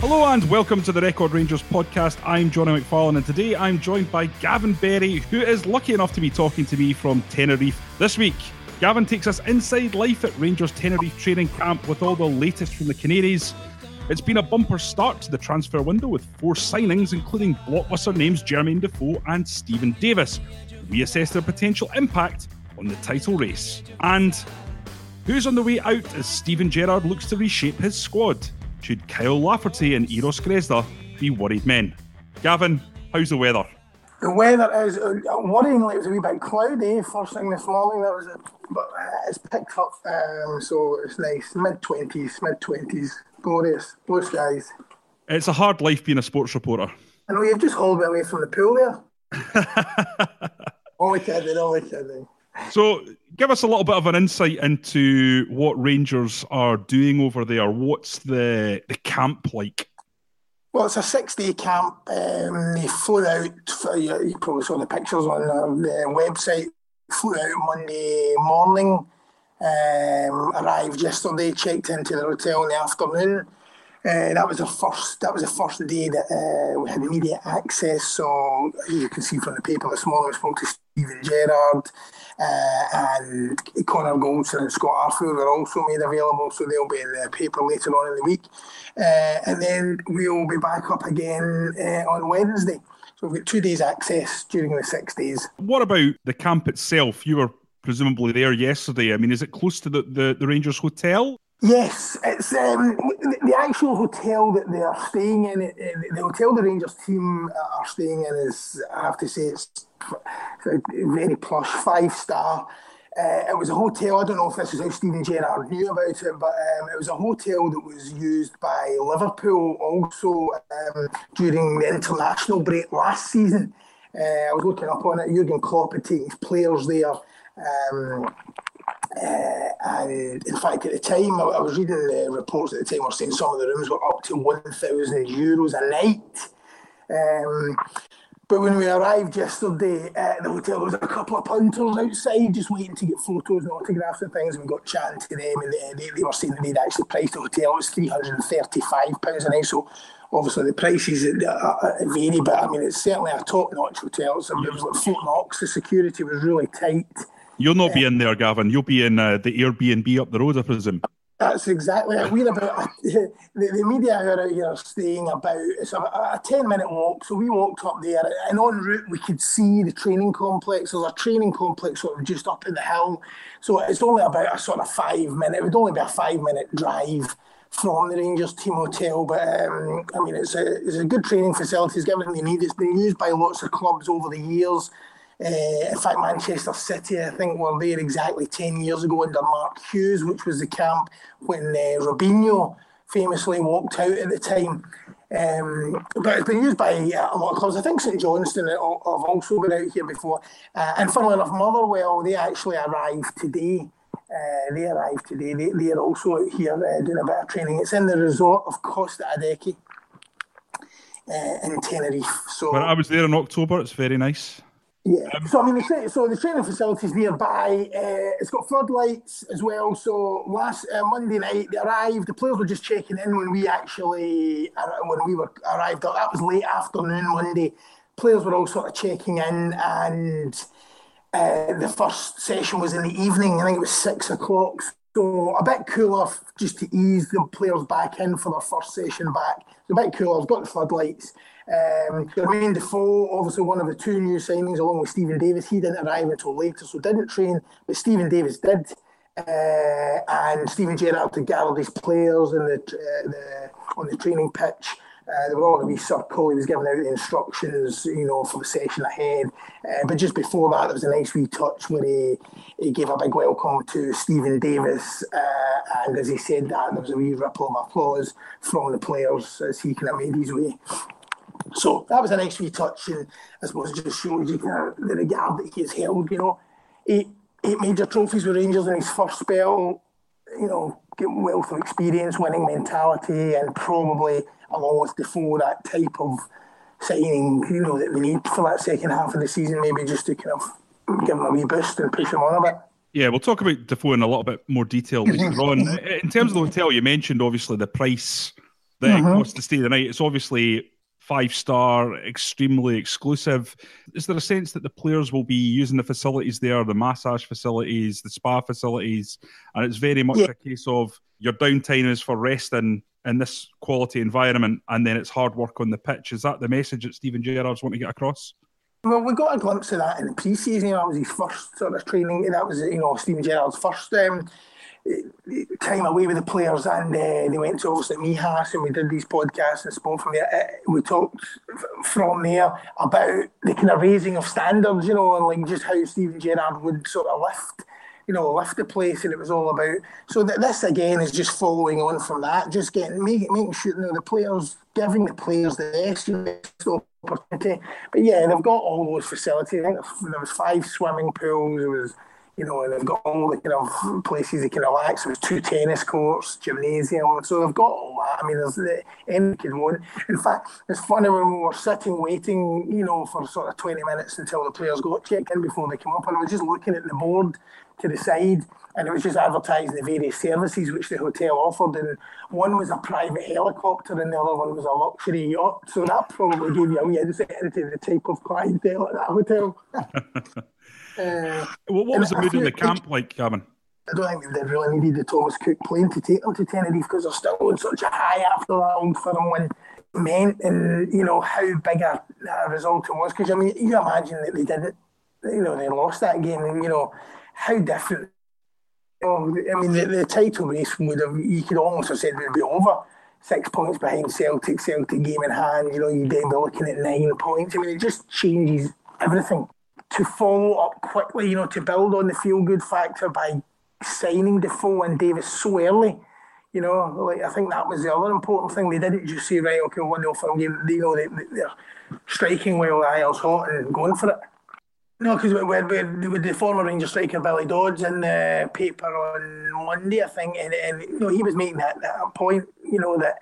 Hello and welcome to the Record Rangers podcast. I'm Johnny McFarlane and today I'm joined by Gavin Berry, who is lucky enough to be talking to me from Tenerife this week. Gavin takes us inside life at Rangers Tenerife training camp with all the latest from the Canaries. It's been a bumper start to the transfer window with 4 signings, including blockbuster names Jermaine Defoe and Stephen Davis. We assess their potential impact on the title race. And who's on the way out as Steven Gerrard looks to reshape his squad? Should Kyle Lafferty and Eros Grezda be worried men? Gavin, how's the weather? The weather is worryingly, it was a wee bit cloudy first thing this morning. But it's picked up, so it's nice. Mid-20s, glorious, blue skies. It's a hard life being a sports reporter. I know, you've just hauled me away from the pool there. Only kidding. So, give us a little bit of an insight into what Rangers are doing over there. What's the camp like? Well, it's a 6-day camp. They flew out, you probably saw the pictures on the website, flew out Monday morning, arrived yesterday, checked into the hotel in the afternoon. That was the first day that we had immediate access. So, as you can see from the paper this morning, we spoke to Steven Gerrard and Connor Goldson and Scott Arthur were also made available. So, they'll be in the paper later on in the week. And then we'll be back up again on Wednesday. So, we've got 2 days access during the 6 days. What about the camp itself? You were presumably there yesterday. I mean, is it close to the Rangers Hotel? Yes, it's the actual hotel that they are staying in. The hotel the Rangers team are staying in is, I have to say, it's very plush, 5-star. It was a hotel, I don't know if this is how Steven Gerrard knew about it, but it was a hotel that was used by Liverpool also during the international break last season. I was looking up on it, Jurgen Klopp had taken his players there. And in fact, at the time, I was reading the reports at the time, I was saying some of the rooms were up to €1,000 a night. But when we arrived yesterday at the hotel, there was a couple of punters outside just waiting to get photos and autographs and things. And we got chatting to them, and they were saying that they'd actually priced the hotel. It's £335 a night. So obviously the prices vary, but I mean, it's certainly a top-notch hotel. So it was like Fort Knox. The security was really tight. You'll not be in there, Gavin. You'll be in the Airbnb up the road, I presume. That's exactly it. We're about the media who are out here are staying about. It's a 10-minute walk, so we walked up there, and en route we could see the training complex. There's a training complex sort of just up in the hill, so it's only about a sort of 5 minute. It would only be a 5-minute drive from the Rangers team hotel, but I mean, it's a good training facility. It's got everything they need. It's been used by lots of clubs over the years. In fact, Manchester City, I think, were there exactly 10 years ago under Mark Hughes, which was the camp when Robinho famously walked out at the time. But it's been used by a lot of clubs. I think St Johnstone have also been out here before. And funnily enough, Motherwell, they actually arrived today. They are also out here doing a bit of training. It's in the resort of Costa Adeque in Tenerife. So, well, I was there in October. It's very nice. Yeah, so I mean, the training facilities nearby. It's got floodlights as well. So last Monday night they arrived. The players were just checking in when we arrived. That was late afternoon Monday. Players were all sort of checking in, and the first session was in the evening. I think it was 6 o'clock. So a bit cooler just to ease the players back in for their first session back. It's a bit cooler, it's got the floodlights. Jermaine Defoe, obviously one of the 2 new signings along with Stephen Davis. He didn't arrive until later, so didn't train, but Stephen Davis did. And Steven Gerrard to gather these players on the training pitch. There were all the wee circle. He was giving out the instructions, you know, for the session ahead. But just before that, there was a nice wee touch where he gave a big welcome to Stephen Davis. And as he said that, there was a wee ripple of applause from the players as he kind of made his way. So that was a nice wee touch, and I suppose it just shows you kind of the regard that he has held, you know. Eight major trophies with Rangers in his first spell, you know, getting wealth of experience, winning mentality, and probably, along with Defoe, that type of signing, you know, that we need for that second half of the season, maybe just to kind of give him a wee boost and push him on a bit. Yeah, we'll talk about Defoe in a little bit more detail later on. In terms of the hotel, you mentioned, obviously, the price that it costs to stay the night. It's obviously 5-star, extremely exclusive. Is there a sense that the players will be using the facilities there, the massage facilities, the spa facilities, and it's very much a case of your downtime is for resting in this quality environment, and then it's hard work on the pitch? Is that the message that Steven Gerrard's wanting to get across? Well, we got a glimpse of that in the pre-season. That was his first sort of training. That was, you know, Steven Gerrard's first time away with the players, and they went to obviously Mijas, and we did these podcasts and spoke from there. We talked from there about the kind of raising of standards, you know, and like just how Steven Gerrard would sort of lift the place, and it was all about. So this again is just following on from that, just making sure, you know, the players, giving the players the best opportunity. But yeah, they've got all those facilities. I think there was 5 swimming pools. There was, you know, and they've got all the kind of places they can relax. There's 2 tennis courts, gymnasium. So they've got all that. I mean, there's anything one. In fact, it's funny when we were sitting waiting, you know, for sort of 20 minutes until the players got checked in before they came up. And I was just looking at the board to the side, and it was just advertising the various services which the hotel offered. And one was a private helicopter, and the other one was a luxury yacht. So that probably gave you a wee insight into the type of clientele at that hotel. What was the mood in the camp like, Gavin? I don't think they really needed the Thomas Cook plane to take them to Tenerife, because they're still on such a high after that Old Firm win meant, and you know how big a result it was. Because I mean, you imagine that they did it, you know, they lost that game, and you know how different. You know, I mean, the title race would have, you could almost have said, would be over. 6 points behind Celtic, Celtic game in hand. You know, you'd then be looking at 9 points. I mean, it just changes everything. To follow up quickly, you know, to build on the feel-good factor by signing Defoe and Davis so early, you know, like I think that was the other important thing. They didn't just say, right, okay, 1-0 for a game, you know, they're striking while the iron's hot and going for it. No, because with the former Rangers striker Billy Dodds in the paper on Monday, I think, and you know, he was making that point, you know, that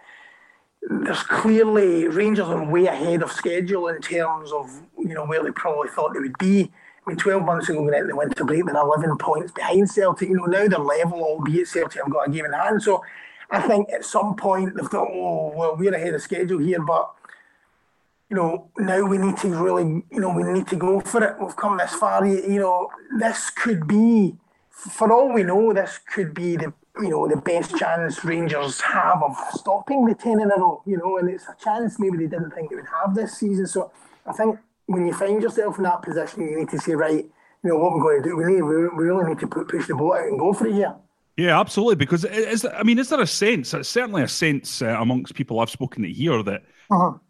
there's clearly Rangers are way ahead of schedule in terms of, you know, where they probably thought they would be. I mean, 12 months ago, when at the winter break, they're 11 points behind Celtic. You know, now they're level, albeit Celtic have got a game in hand. So I think at some point they've thought, oh, well, we're ahead of schedule here, but, you know, now we need to really, you know, we need to go for it. We've come this far. You know, this could be, for all we know, this could be the, you know, the best chance Rangers have of stopping the 10 in a row, you know, and it's a chance maybe they didn't think they would have this season. So I think when you find yourself in that position, you need to say, right, you know, what we're going to do, we really need to push the boat out and go for it here. Yeah, absolutely, because, is there a sense, certainly a sense amongst people I've spoken to here that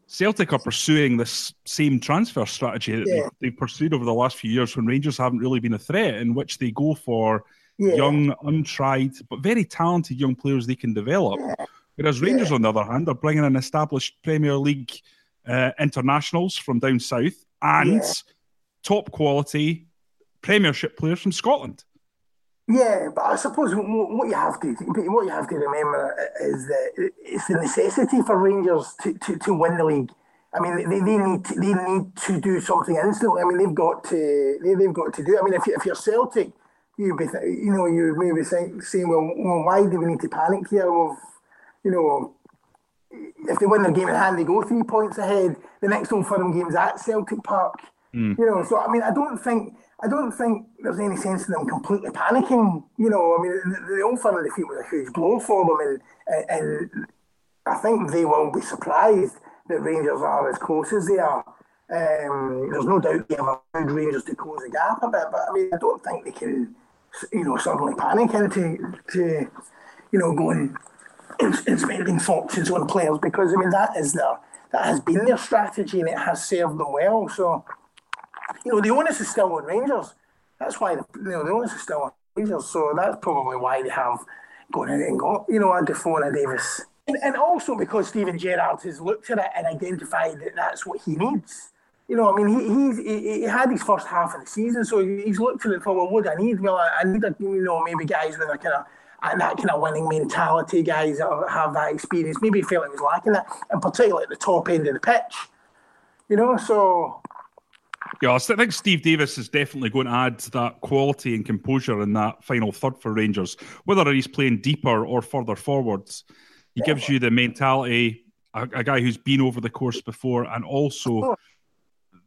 Celtic are pursuing this same transfer strategy that they've pursued over the last few years when Rangers haven't really been a threat, in which they go for young, untried, but very talented young players they can develop. Whereas Rangers, on the other hand, are bringing in established Premier League internationals from down south and top quality Premiership players from Scotland. Yeah, but I suppose what you have to remember is that it's the necessity for Rangers to win the league. I mean, they need to do something instantly. I mean, they've got to do it. I mean, if you're Celtic, you maybe saying, well, why do we need to panic here? Well, you know, if they win their game in hand, they go 3 points ahead. The next Old Firm game's at Celtic Park. You know, so I mean, I don't think there's any sense in them completely panicking. You know, I mean, the Old Firm defeat was a huge blow for them, and I think they will be surprised that Rangers are as close as they are. There's no doubt they have allowed Rangers to close the gap a bit, but I mean, I don't think they can, you know, suddenly panic into, you know, going it's making Fox's own players, because I mean that has been their strategy and it has served them well. So the onus is still on Rangers. That's why the onus is still on Rangers. So that's probably why they have gone out and got a Defoe and a Davis, and also because Steven Gerrard has looked at it and identified that that's what he needs. He had his first half of the season, so he's looked at it for what I need. Well, I need maybe guys with that kind of winning mentality, guys that have that experience. Maybe he felt it was lacking that, and particularly at the top end of the pitch. Yeah, I think Steve Davis is definitely going to add that quality and composure in that final third for Rangers. Whether he's playing deeper or further forwards, he gives you the mentality, a guy who's been over the course before, and also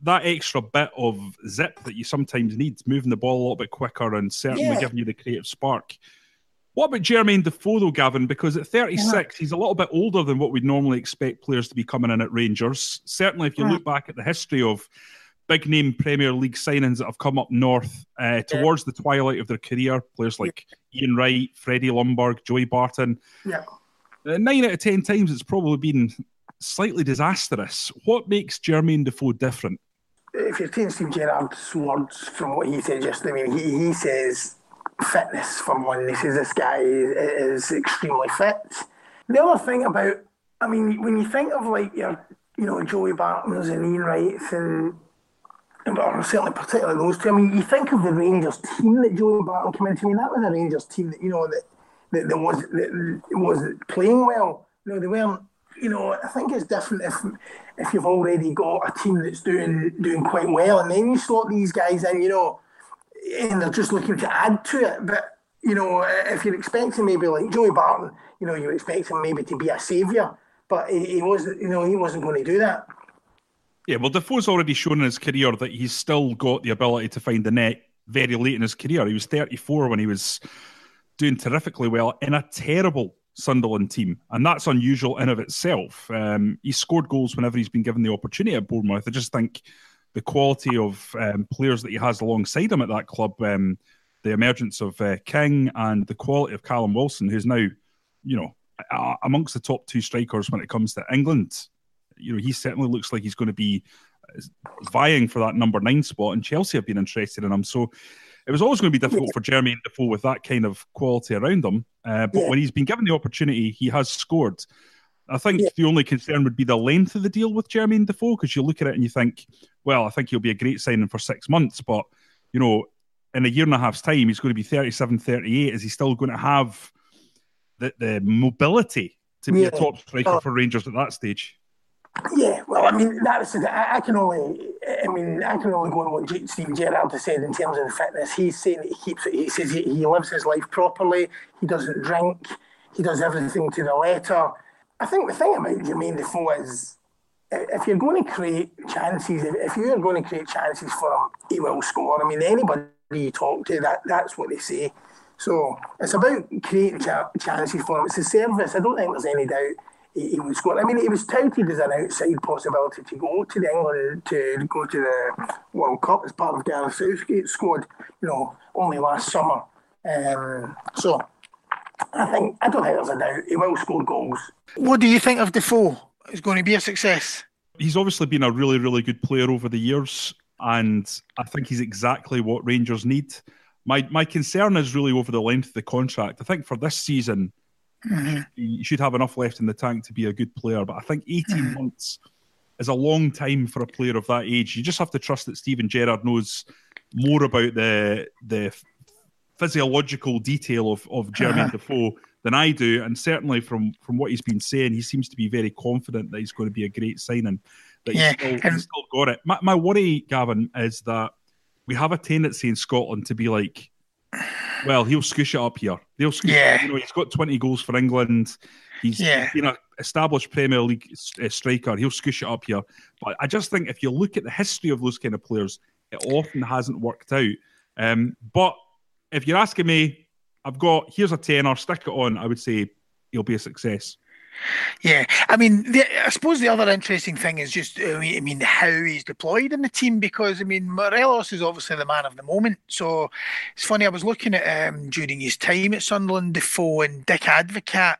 that extra bit of zip that you sometimes need, moving the ball a little bit quicker and certainly giving you the creative spark. What about Jermaine Defoe though, Gavin? Because at 36, he's a little bit older than what we'd normally expect players to be coming in at Rangers. Certainly if you look back at the history of big-name Premier League signings that have come up north towards the twilight of their career, players like Ian Wright, Freddie Ljungberg, Joey Barton. Yeah. 9 out of 10 times it's probably been slightly disastrous. What makes Jermaine Defoe different? If you're taking Steve Gerrard's words from what he said yesterday, I mean, he says fitness for one. He says this guy is extremely fit. The other thing about, I mean, when you think of like your, Joey Barton's and Ian Wright's and certainly particularly those two, I mean, you think of the Rangers team that Joey Barton came into. I mean, that was a Rangers team that that wasn't playing well. They weren't. I think it's different if you've already got a team that's doing quite well, and then you slot these guys in, and they're just looking to add to it. But if you're expecting maybe like Joey Barton, you expect him maybe to be a saviour, but he wasn't. He wasn't going to do that. Yeah, well, Defoe's already shown in his career that he's still got the ability to find the net very late in his career. He was 34 when he was doing terrifically well in a terrible Sunderland team, and that's unusual in of itself. He's scored goals whenever he's been given the opportunity at Bournemouth. I just think the quality of players that he has alongside him at that club, the emergence of King and the quality of Callum Wilson, who's now, amongst the top two strikers when it comes to England. He certainly looks like he's going to be vying for that number 9 spot, and Chelsea have been interested in him. So it was always going to be difficult for Jermaine Defoe with that kind of quality around him. But when he's been given the opportunity, he has scored. I think the only concern would be the length of the deal with Jermaine Defoe, because you look at it and you think, well, I think he'll be a great signing for 6 months, but, in a year and a half's time, he's going to be 37, 38. Is he still going to have the mobility to be a top striker for Rangers at that stage? Yeah, well, I mean, that's I can only go on what Steven Gerrard has said in terms of the fitness. He's saying that he lives his life properly. He doesn't drink. He does everything to the letter. I think the thing about Jermaine Defoe is, if you're going to create chances, for him, he will score. I mean, anybody you talk to, that's what they say. So it's about creating chances for him. It's a service. I don't think there's any doubt he would score. I mean, he was touted as an outside possibility to go to England, to go to the World Cup as part of Gareth Southgate's squad, only last summer. So I don't think there's a doubt he will score goals. What do you think of Defoe? Is going to be a success? He's obviously been a really, really good player over the years, and I think he's exactly what Rangers need. My concern is really over the length of the contract. I think for this season, you should have enough left in the tank to be a good player, but I think 18 months is a long time for a player of that age. You just have to trust that Steven Gerrard knows more about the physiological detail of Jermaine Defoe than I do, and certainly from what he's been saying, he seems to be very confident that he's going to be a great signing, that he's still got it. My worry, Gavin, is that we have a tendency in Scotland to be like, well, he'll scoosh it up here. They'll scoosh it up. He's got 20 goals for England. He's been an established Premier League striker. He'll scoosh it up here. But I just think if you look at the history of those kind of players, it often hasn't worked out. But if you're asking me, here's a tenner, stick it on, I would say he'll be a success. Yeah, I mean, I suppose the other interesting thing is just, how he's deployed in the team, because, Morelos is obviously the man of the moment. So it's funny, I was looking at, during his time at Sunderland, Defoe and Dick Advocaat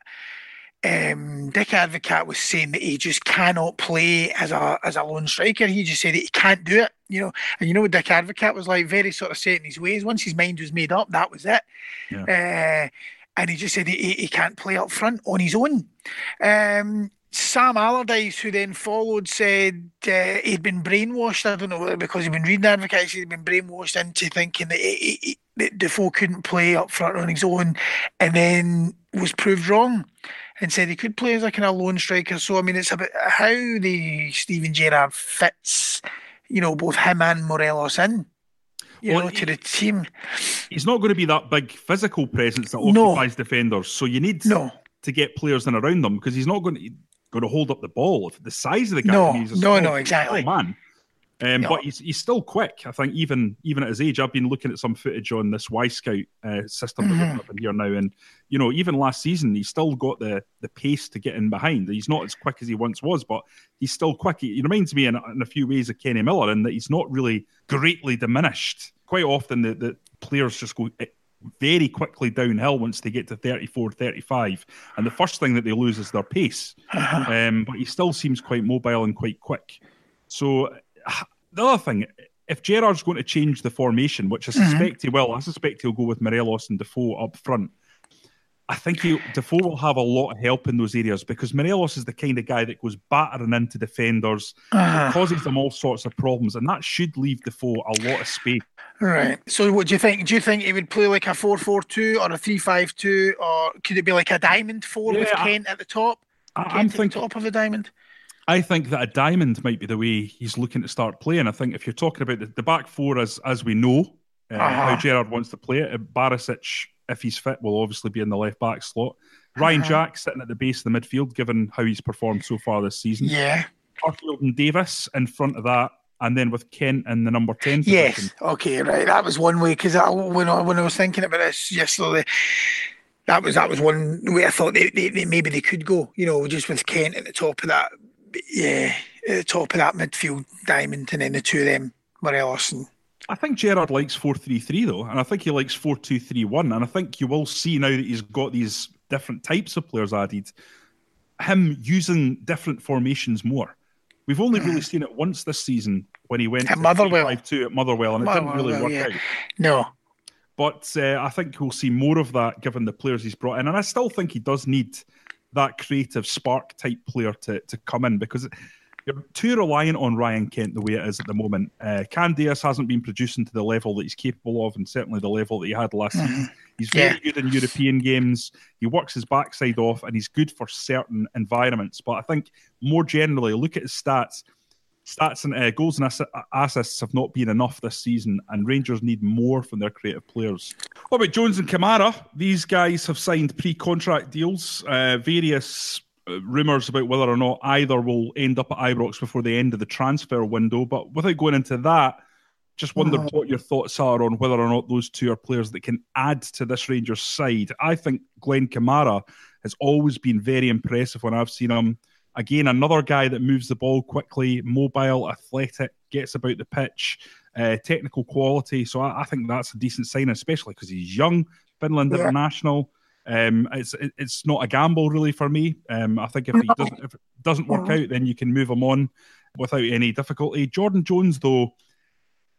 Dick Advocaat was saying that he just cannot play as a lone striker. He just said that he can't do it, you know. And you know, Dick Advocaat was like very sort of set in his ways. Once his mind was made up, that was it. Yeah. And he just said he can't play up front on his own. Sam Allardyce, who then followed, said he'd been brainwashed. I don't know, because he'd been reading Advocaat, he'd been brainwashed into thinking that that Defoe couldn't play up front on his own, and then was proved wrong and said he could play as a kind of lone striker. So, I mean, it's about how the Steven Gerrard fits, you know, both him and Morelos in, to the team. He's not going to be that big physical presence that occupies defenders, so you need to get players in around them, because he's not going to hold up the ball. If the size of the guy, exactly. Man. But he's still quick, I think, even at his age. I've been looking at some footage on this Y-Scout system that we're up in here now, and, you know, even last season, he's still got the pace to get in behind. He's not as quick as he once was, but he's still quick. He reminds me in a few ways of Kenny Miller, in that he's not really greatly diminished. Quite often, the players just go very quickly downhill once they get to 34, 35, and the first thing that they lose is their pace. But he still seems quite mobile and quite quick. So... the other thing, if Gerrard's going to change the formation, which I suspect he will, I suspect he'll go with Morelos and Defoe up front. I think Defoe will have a lot of help in those areas, because Morelos is the kind of guy that goes battering into defenders, causes them all sorts of problems, and that should leave Defoe a lot of space. Right. So what do you think? Do you think he would play like a 4-4-2 or a 3-5-2, or could it be like a diamond four with Kent at the top? I'm thinking top of a diamond. I think that a diamond might be the way he's looking to start playing. I think if you're talking about the back four, as we know, how Gerrard wants to play it, Barisic, if he's fit, will obviously be in the left back slot. Ryan Jack sitting at the base of the midfield, given how he's performed so far this season. Yeah. Arfield and Davis in front of that, and then with Kent in the number 10 position. Yes, okay, right. That was one way, because when I was thinking about this yesterday... That was one way I thought they maybe they could go, you know, just with Kent at the top of that, at the top of that midfield diamond, and then the two of them, Morelos and... I think Gerrard likes 4-3-3 though, and I think he likes 4-2-3-1, and I think you will see now that he's got these different types of players added, him using different formations more. We've only really seen it once this season when he went at Motherwell, 5-2 at Motherwell, and it didn't really work out. No. But I think we'll see more of that given the players he's brought in. And I still think he does need that creative spark type player to come in, because you're too reliant on Ryan Kent the way it is at the moment. Candias hasn't been producing to the level that he's capable of, and certainly the level that he had last season. He's very good in European games. He works his backside off, and he's good for certain environments. But I think more generally, look at his stats. Stats and goals and assists have not been enough this season, and Rangers need more from their creative players. What about Jones and Kamara? These guys have signed pre-contract deals. Various rumours about whether or not either will end up at Ibrox before the end of the transfer window. But without going into that, just wondered what your thoughts are on whether or not those two are players that can add to this Rangers side. I think Glenn Kamara has always been very impressive when I've seen him. Again, another guy that moves the ball quickly, mobile, athletic, gets about the pitch, technical quality. So I think that's a decent sign, especially because he's young, Finland international. It's not a gamble really for me. I think if he doesn't work out, then you can move him on without any difficulty. Jordan Jones, though,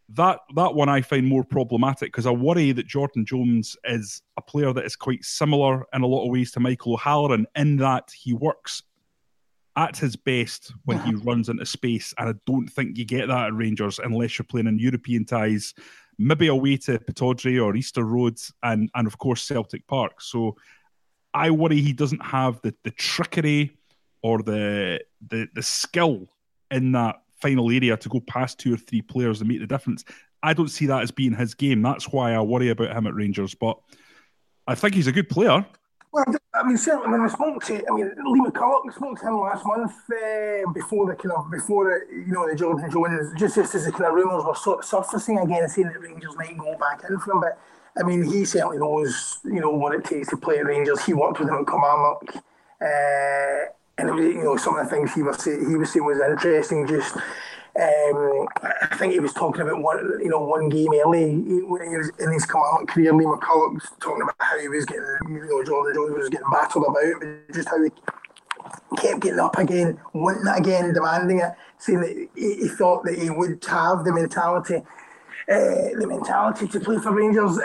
that one I find more problematic, because I worry that Jordan Jones is a player that is quite similar in a lot of ways to Michael O'Halloran, in that he works at his best when he runs into space, and I don't think you get that at Rangers unless you're playing in European ties, maybe away to Pittodrie or Easter Road, and of course Celtic Park. So I worry he doesn't have the trickery or the skill in that final area to go past two or three players and make the difference. I don't see that as being his game. That's why I worry about him at Rangers, but I think he's a good player. Well, I mean, certainly when I spoke to, Lee McCulloch, I spoke to him last month before the Jordan Jones, just as the kind of rumours were sort of surfacing again, saying that Rangers might go back in for him. But I mean, he certainly knows, you know, what it takes to play at Rangers. He worked with him at Kilmarnock, and it was, you know, some of the things he was saying was interesting. Just I think he was talking about one game early when he was in his Kilmarnock career. Lee McCulloch was talking about how he was getting, Jordan Jones was getting battled about, but just how he kept getting up again, wanting it again, demanding it, saying that he thought that he would have the mentality to play for Rangers.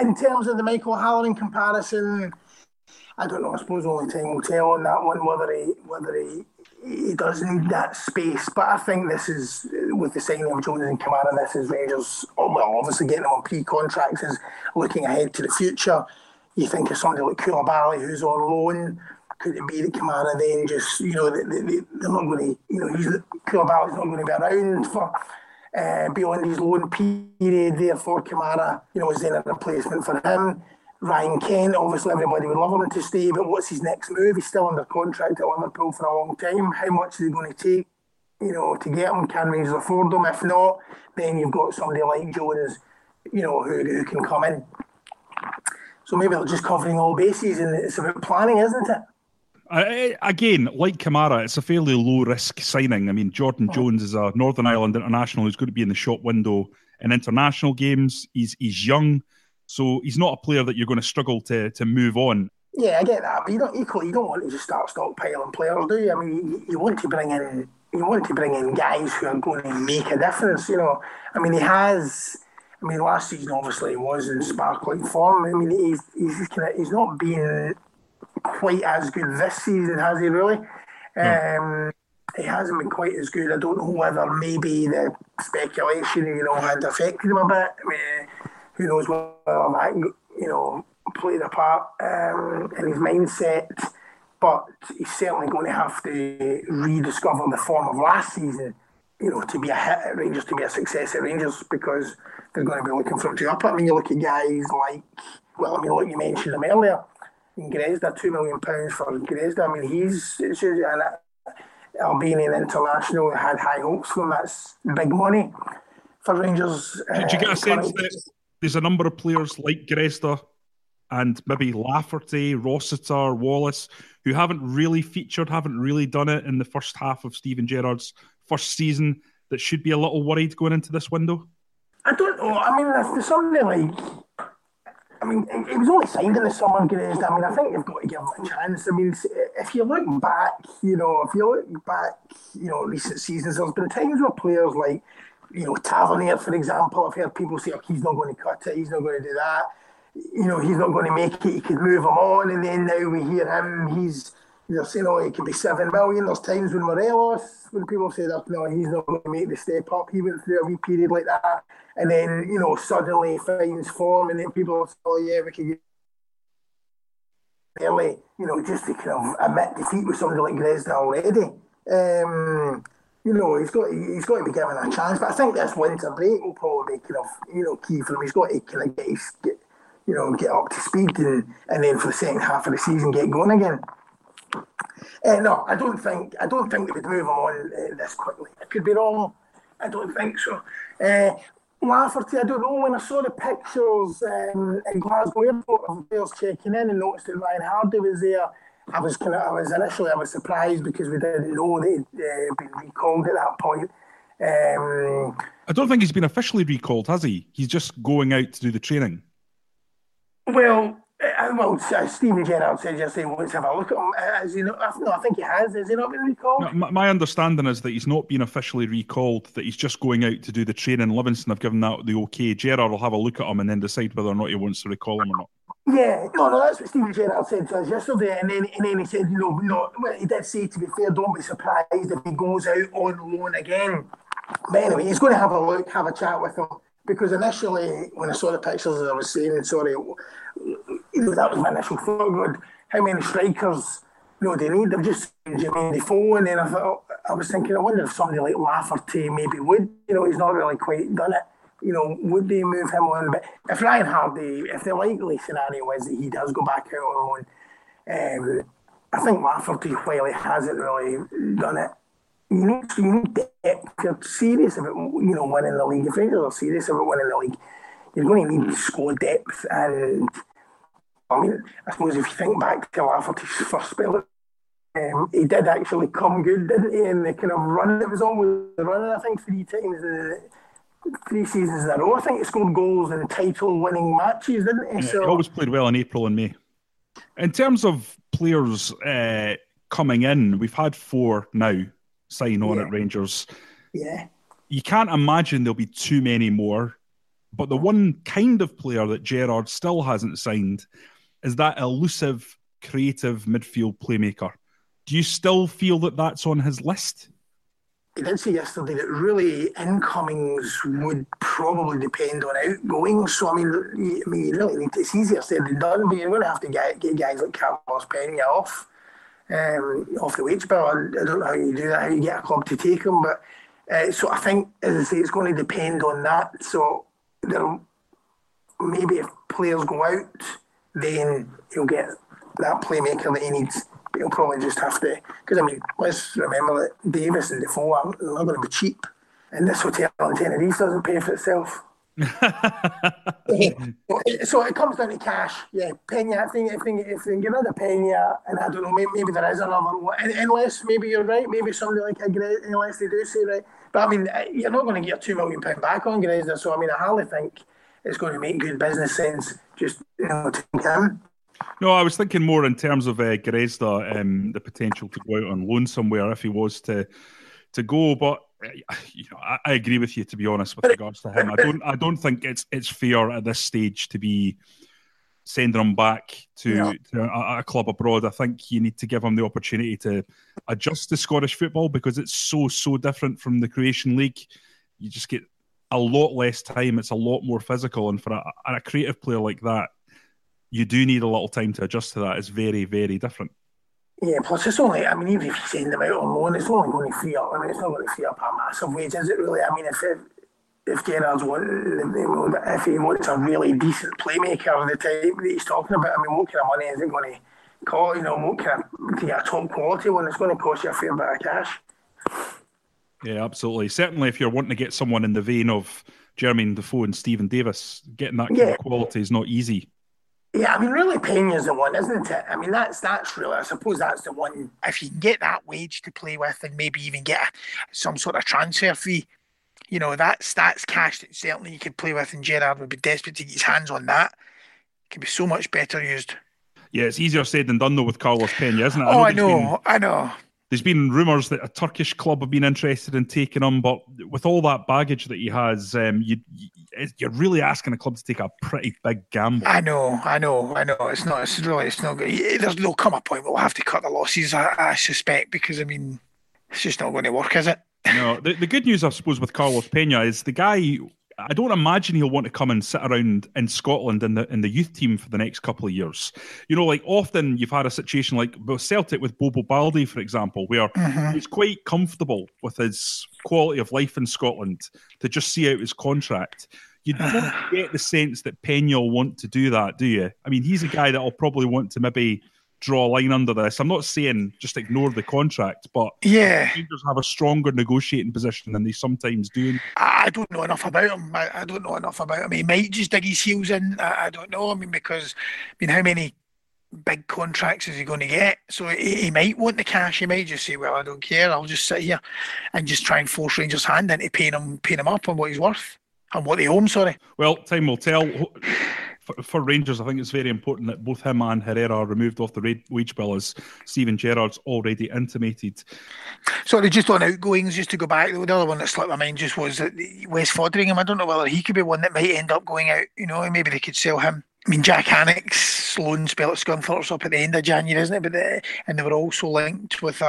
In terms of the Michael O'Halloran comparison, I don't know. I suppose only time will tell on that one whether he does need that space. But I think this is, with the signing of Jones and Kamara, this is Rangers, obviously getting them on pre-contracts, is looking ahead to the future. You think of somebody like Koulibaly who's on loan. Could it be that Kamara then just, they're not going to, Koulibaly's not going to be around for beyond his loan period. Therefore, Kamara, is then a replacement for him. Ryan Kent, obviously everybody would love him to stay, but what's his next move? He's still under contract at Liverpool for a long time. How much is it going to take, to get him? Can Rangers afford him? If not, then you've got somebody like Jones, who can come in. So maybe they're just covering all bases, and it's about planning, isn't it? Again, like Kamara, it's a fairly low-risk signing. I mean, Jordan Jones is a Northern Ireland international who's going to be in the shop window in international games. He's young. So he's not a player that you're going to struggle to move on. Yeah, I get that. But you don't want to just start stockpiling players, do you? I mean, you want to bring in guys who are going to make a difference. I mean, last season obviously he was in sparkling form. I mean, he's not been quite as good this season, has he? Really? No. He hasn't been quite as good. I don't know whether maybe the speculation had affected him a bit. I mean, who knows whether that played a part in his mindset, but he's certainly going to have to rediscover the form of last season, to be a hit at Rangers, to be a success at Rangers, because they're going to be looking for him to up it. I mean, you look at guys like you mentioned him earlier, Grezda, £2 million for Grezda. I mean, it's usually an Albanian international, had high hopes for him. That's big money for Rangers. Did you get a sense that there's a number of players like Grezda and maybe Lafferty, Rossiter, Wallace, who haven't really done it in the first half of Steven Gerrard's first season, that should be a little worried going into this window? I don't know. I mean, there's something it was only signed in the summer, Grezda. I mean, I think you've got to give him a chance. I mean, if you look back, recent seasons, there's been times where players like, Tavernier, for example, I've heard people say, he's not going to cut it, he's not going to do that, he's not going to make it, he could move him on, and then now we hear him, they're saying, it could be 7 million. There's times when Morelos, when people say that, he's not going to make the step up, he went through a wee period like that, and then, suddenly finds form, and then people say, we could get early, just to kind of admit defeat with somebody like Grezda already. He's got to be given a chance, but I think this winter break will probably be key for him. He's got to get up to speed and then for the second half of the season get going again. No, I don't think they would move him on this quickly. I could be wrong. I don't think so. Lafferty, I don't know. When I saw the pictures in Glasgow Airport of players checking in and noticed that Ryan Hardie was there, I was surprised because we didn't know they'd been recalled at that point. I don't think he's been officially recalled, has he? He's just going out to do the training. Well, Steven Gerrard said yesterday, let's have a look at him. I think he has. Has he not been recalled? No, my understanding is that he's not been officially recalled, that he's just going out to do the training. Livingston have given that the OK. Gerrard will have a look at him and then decide whether or not he wants to recall him or not. Yeah, no, that's what Steven Gerrard said to us yesterday, and then he said, he did say, to be fair, don't be surprised if he goes out on loan again. But anyway, he's going to have a look, have a chat with him, because initially, when I saw the pictures, as I was saying, that was my initial thought, God, how many strikers they need? They're just Jermaine Defoe, and then I was thinking, I wonder if somebody like Lafferty maybe would, he's not really quite done it. Would they move him on? But if Ryan Hardie, if the likely scenario is that he does go back out on loan, I think Lafferty, while he hasn't really done it, you need depth. If you're serious about winning the league, if Rangers are serious about winning the league, you're going to need score depth. And I suppose if you think back to Lafferty's first spell at He did actually come good, didn't he? And the kind of run, it was always the run, I think, three seasons in a row. I think he scored goals in title-winning matches, didn't he? Yeah, so he always played well in April and May. In terms of players coming in, we've had four now sign on at Rangers. Yeah. You can't imagine there'll be too many more, but the one kind of player that Gerrard still hasn't signed is that elusive, creative midfield playmaker. Do you still feel that that's on his list? I did say yesterday that really incomings would probably depend on outgoings. So, I mean you know, it's easier said than done, but you're going to have to get guys like Carlos Pena off the wage bill. I don't know how you do that, how you get a club to take him. But, so I think, as I say, it's going to depend on that. So maybe if players go out, then he'll get that playmaker that he needs. But he'll probably just have to, because let's remember that Davis and Defoe are not going to be cheap, and this hotel in Tenerife doesn't pay for itself. So it comes down to cash. Yeah, Pena. I think if they get rid of Pena, and I don't know, maybe there is another one. Unless maybe you're right, maybe somebody like a Grezda, unless they do say right. But you're not going to get £2 million back on Grezda. So I hardly think it's going to make good business sense. Just take him. No, I was thinking more in terms of Grezda, the potential to go out on loan somewhere if he was to go. But I agree with you, to be honest, with regards to him. I don't think it's fair at this stage to be sending him back to a club abroad. I think you need to give him the opportunity to adjust to Scottish football, because it's so different from the Croatian league. You just get a lot less time. It's a lot more physical, and for a creative player like that, you do need a little time to adjust to that. It's very, very different. Yeah, plus it's only, even if you send them out on loan, it's only going to free up. It's not going to free up a massive wage, is it really? If Gerrard's if he wants a really decent playmaker of the type that he's talking about, what kind of money is it going to cost? What kind of, to get a top quality one, it's going to cost you a fair bit of cash. Yeah, absolutely. Certainly, if you're wanting to get someone in the vein of Jermaine Defoe and Stephen Davis, getting that kind of quality is not easy. Yeah, really Pena's the one, isn't it? That's really, I suppose that's the one. If you get that wage to play with and maybe even get some sort of transfer fee, that's cash that certainly you could play with, and Gerrard would be desperate to get his hands on that. It could be so much better used. Yeah, it's easier said than done, though, with Carlos Pena, isn't it? I know. There's been rumours that a Turkish club have been interested in taking him, but with all that baggage that he has, you're really asking a club to take a pretty big gamble. I know. It's not good. There'll come a point where we'll have to cut the losses, I suspect, because, it's just not going to work, is it? No, the good news, I suppose, with Carlos Pena is the guy, I don't imagine he'll want to come and sit around in Scotland in the youth team for the next couple of years. Often you've had a situation like Celtic with Bobo Baldi, for example, where he's quite comfortable with his quality of life in Scotland to just see out his contract. You don't get the sense that Pena will want to do that, do you? He's a guy that will probably want to maybe draw a line under this. I'm not saying just ignore the contract, but Rangers have a stronger negotiating position than they sometimes do. I don't know enough about him. He might just dig his heels in. I don't know. Because how many big contracts is he going to get? So he might want the cash. He might just say, well, I don't care. I'll just sit here and just try and force Rangers' hand into paying him up on what he's worth and what they owe him. Sorry. Well, time will tell. For Rangers, I think it's very important that both him and Herrera are removed off the wage bill, as Steven Gerrard's already intimated. Sorry, just on outgoings, just to go back, the other one that slipped my mind just was Wes Foderingham. I don't know whether he could be one that might end up going out, maybe they could sell him. Jack Hannock's loan spell at Scunthorpe's up at the end of January, isn't it? And they were also linked with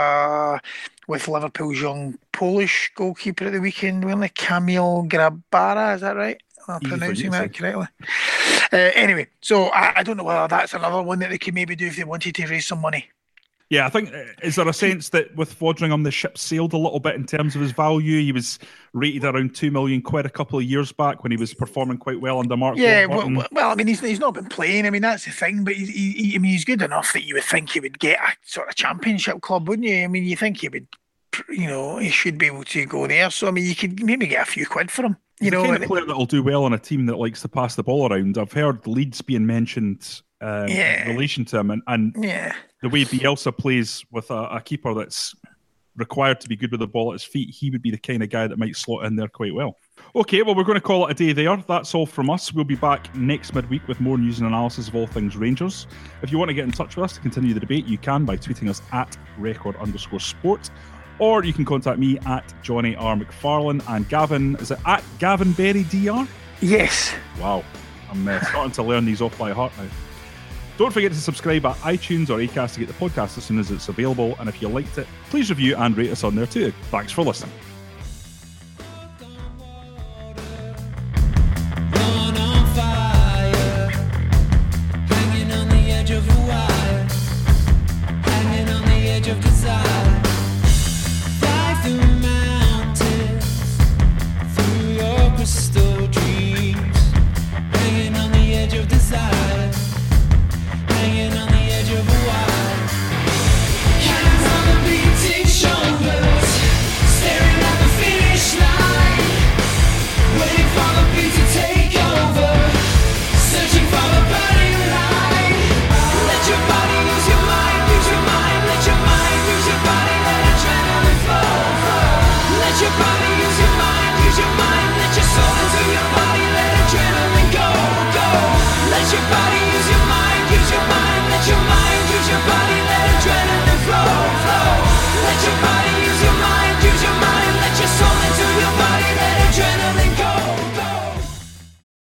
Liverpool's young Polish goalkeeper at the weekend, weren't they? Kamil Grabara, is that right? Am I pronouncing that correctly? Anyway, so I don't know whether that's another one that they could maybe do if they wanted to raise some money. Yeah, I think, is there a sense that with Foderingham, the ship sailed a little bit in terms of his value? He was rated around £2 million a couple of years back when he was performing quite well under Mark. Yeah, well, he's not been playing. That's the thing. But he's good enough that you would think he would get a sort of championship club, wouldn't you? You think he would, he should be able to go there. So you could maybe get a few quid for him. He's the kind of player that will do well on a team that likes to pass the ball around. I've heard Leeds being mentioned relation to him, and the way Bielsa plays with a keeper that's required to be good with the ball at his feet, he would be the kind of guy that might slot in there quite well. Okay, well, we're going to call it a day there. That's all from us. We'll be back next midweek with more news and analysis of all things Rangers. If you want to get in touch with us to continue the debate, you can by tweeting us at record_sport, or you can contact me at Johnny R. McFarlane, and Gavin, is it at Gavin Berry DR? Yes. Wow. I'm starting to learn these off by heart now. Don't forget to subscribe at iTunes or Acast to get the podcast as soon as it's available. And if you liked it, please review and rate us on there too. Thanks for listening.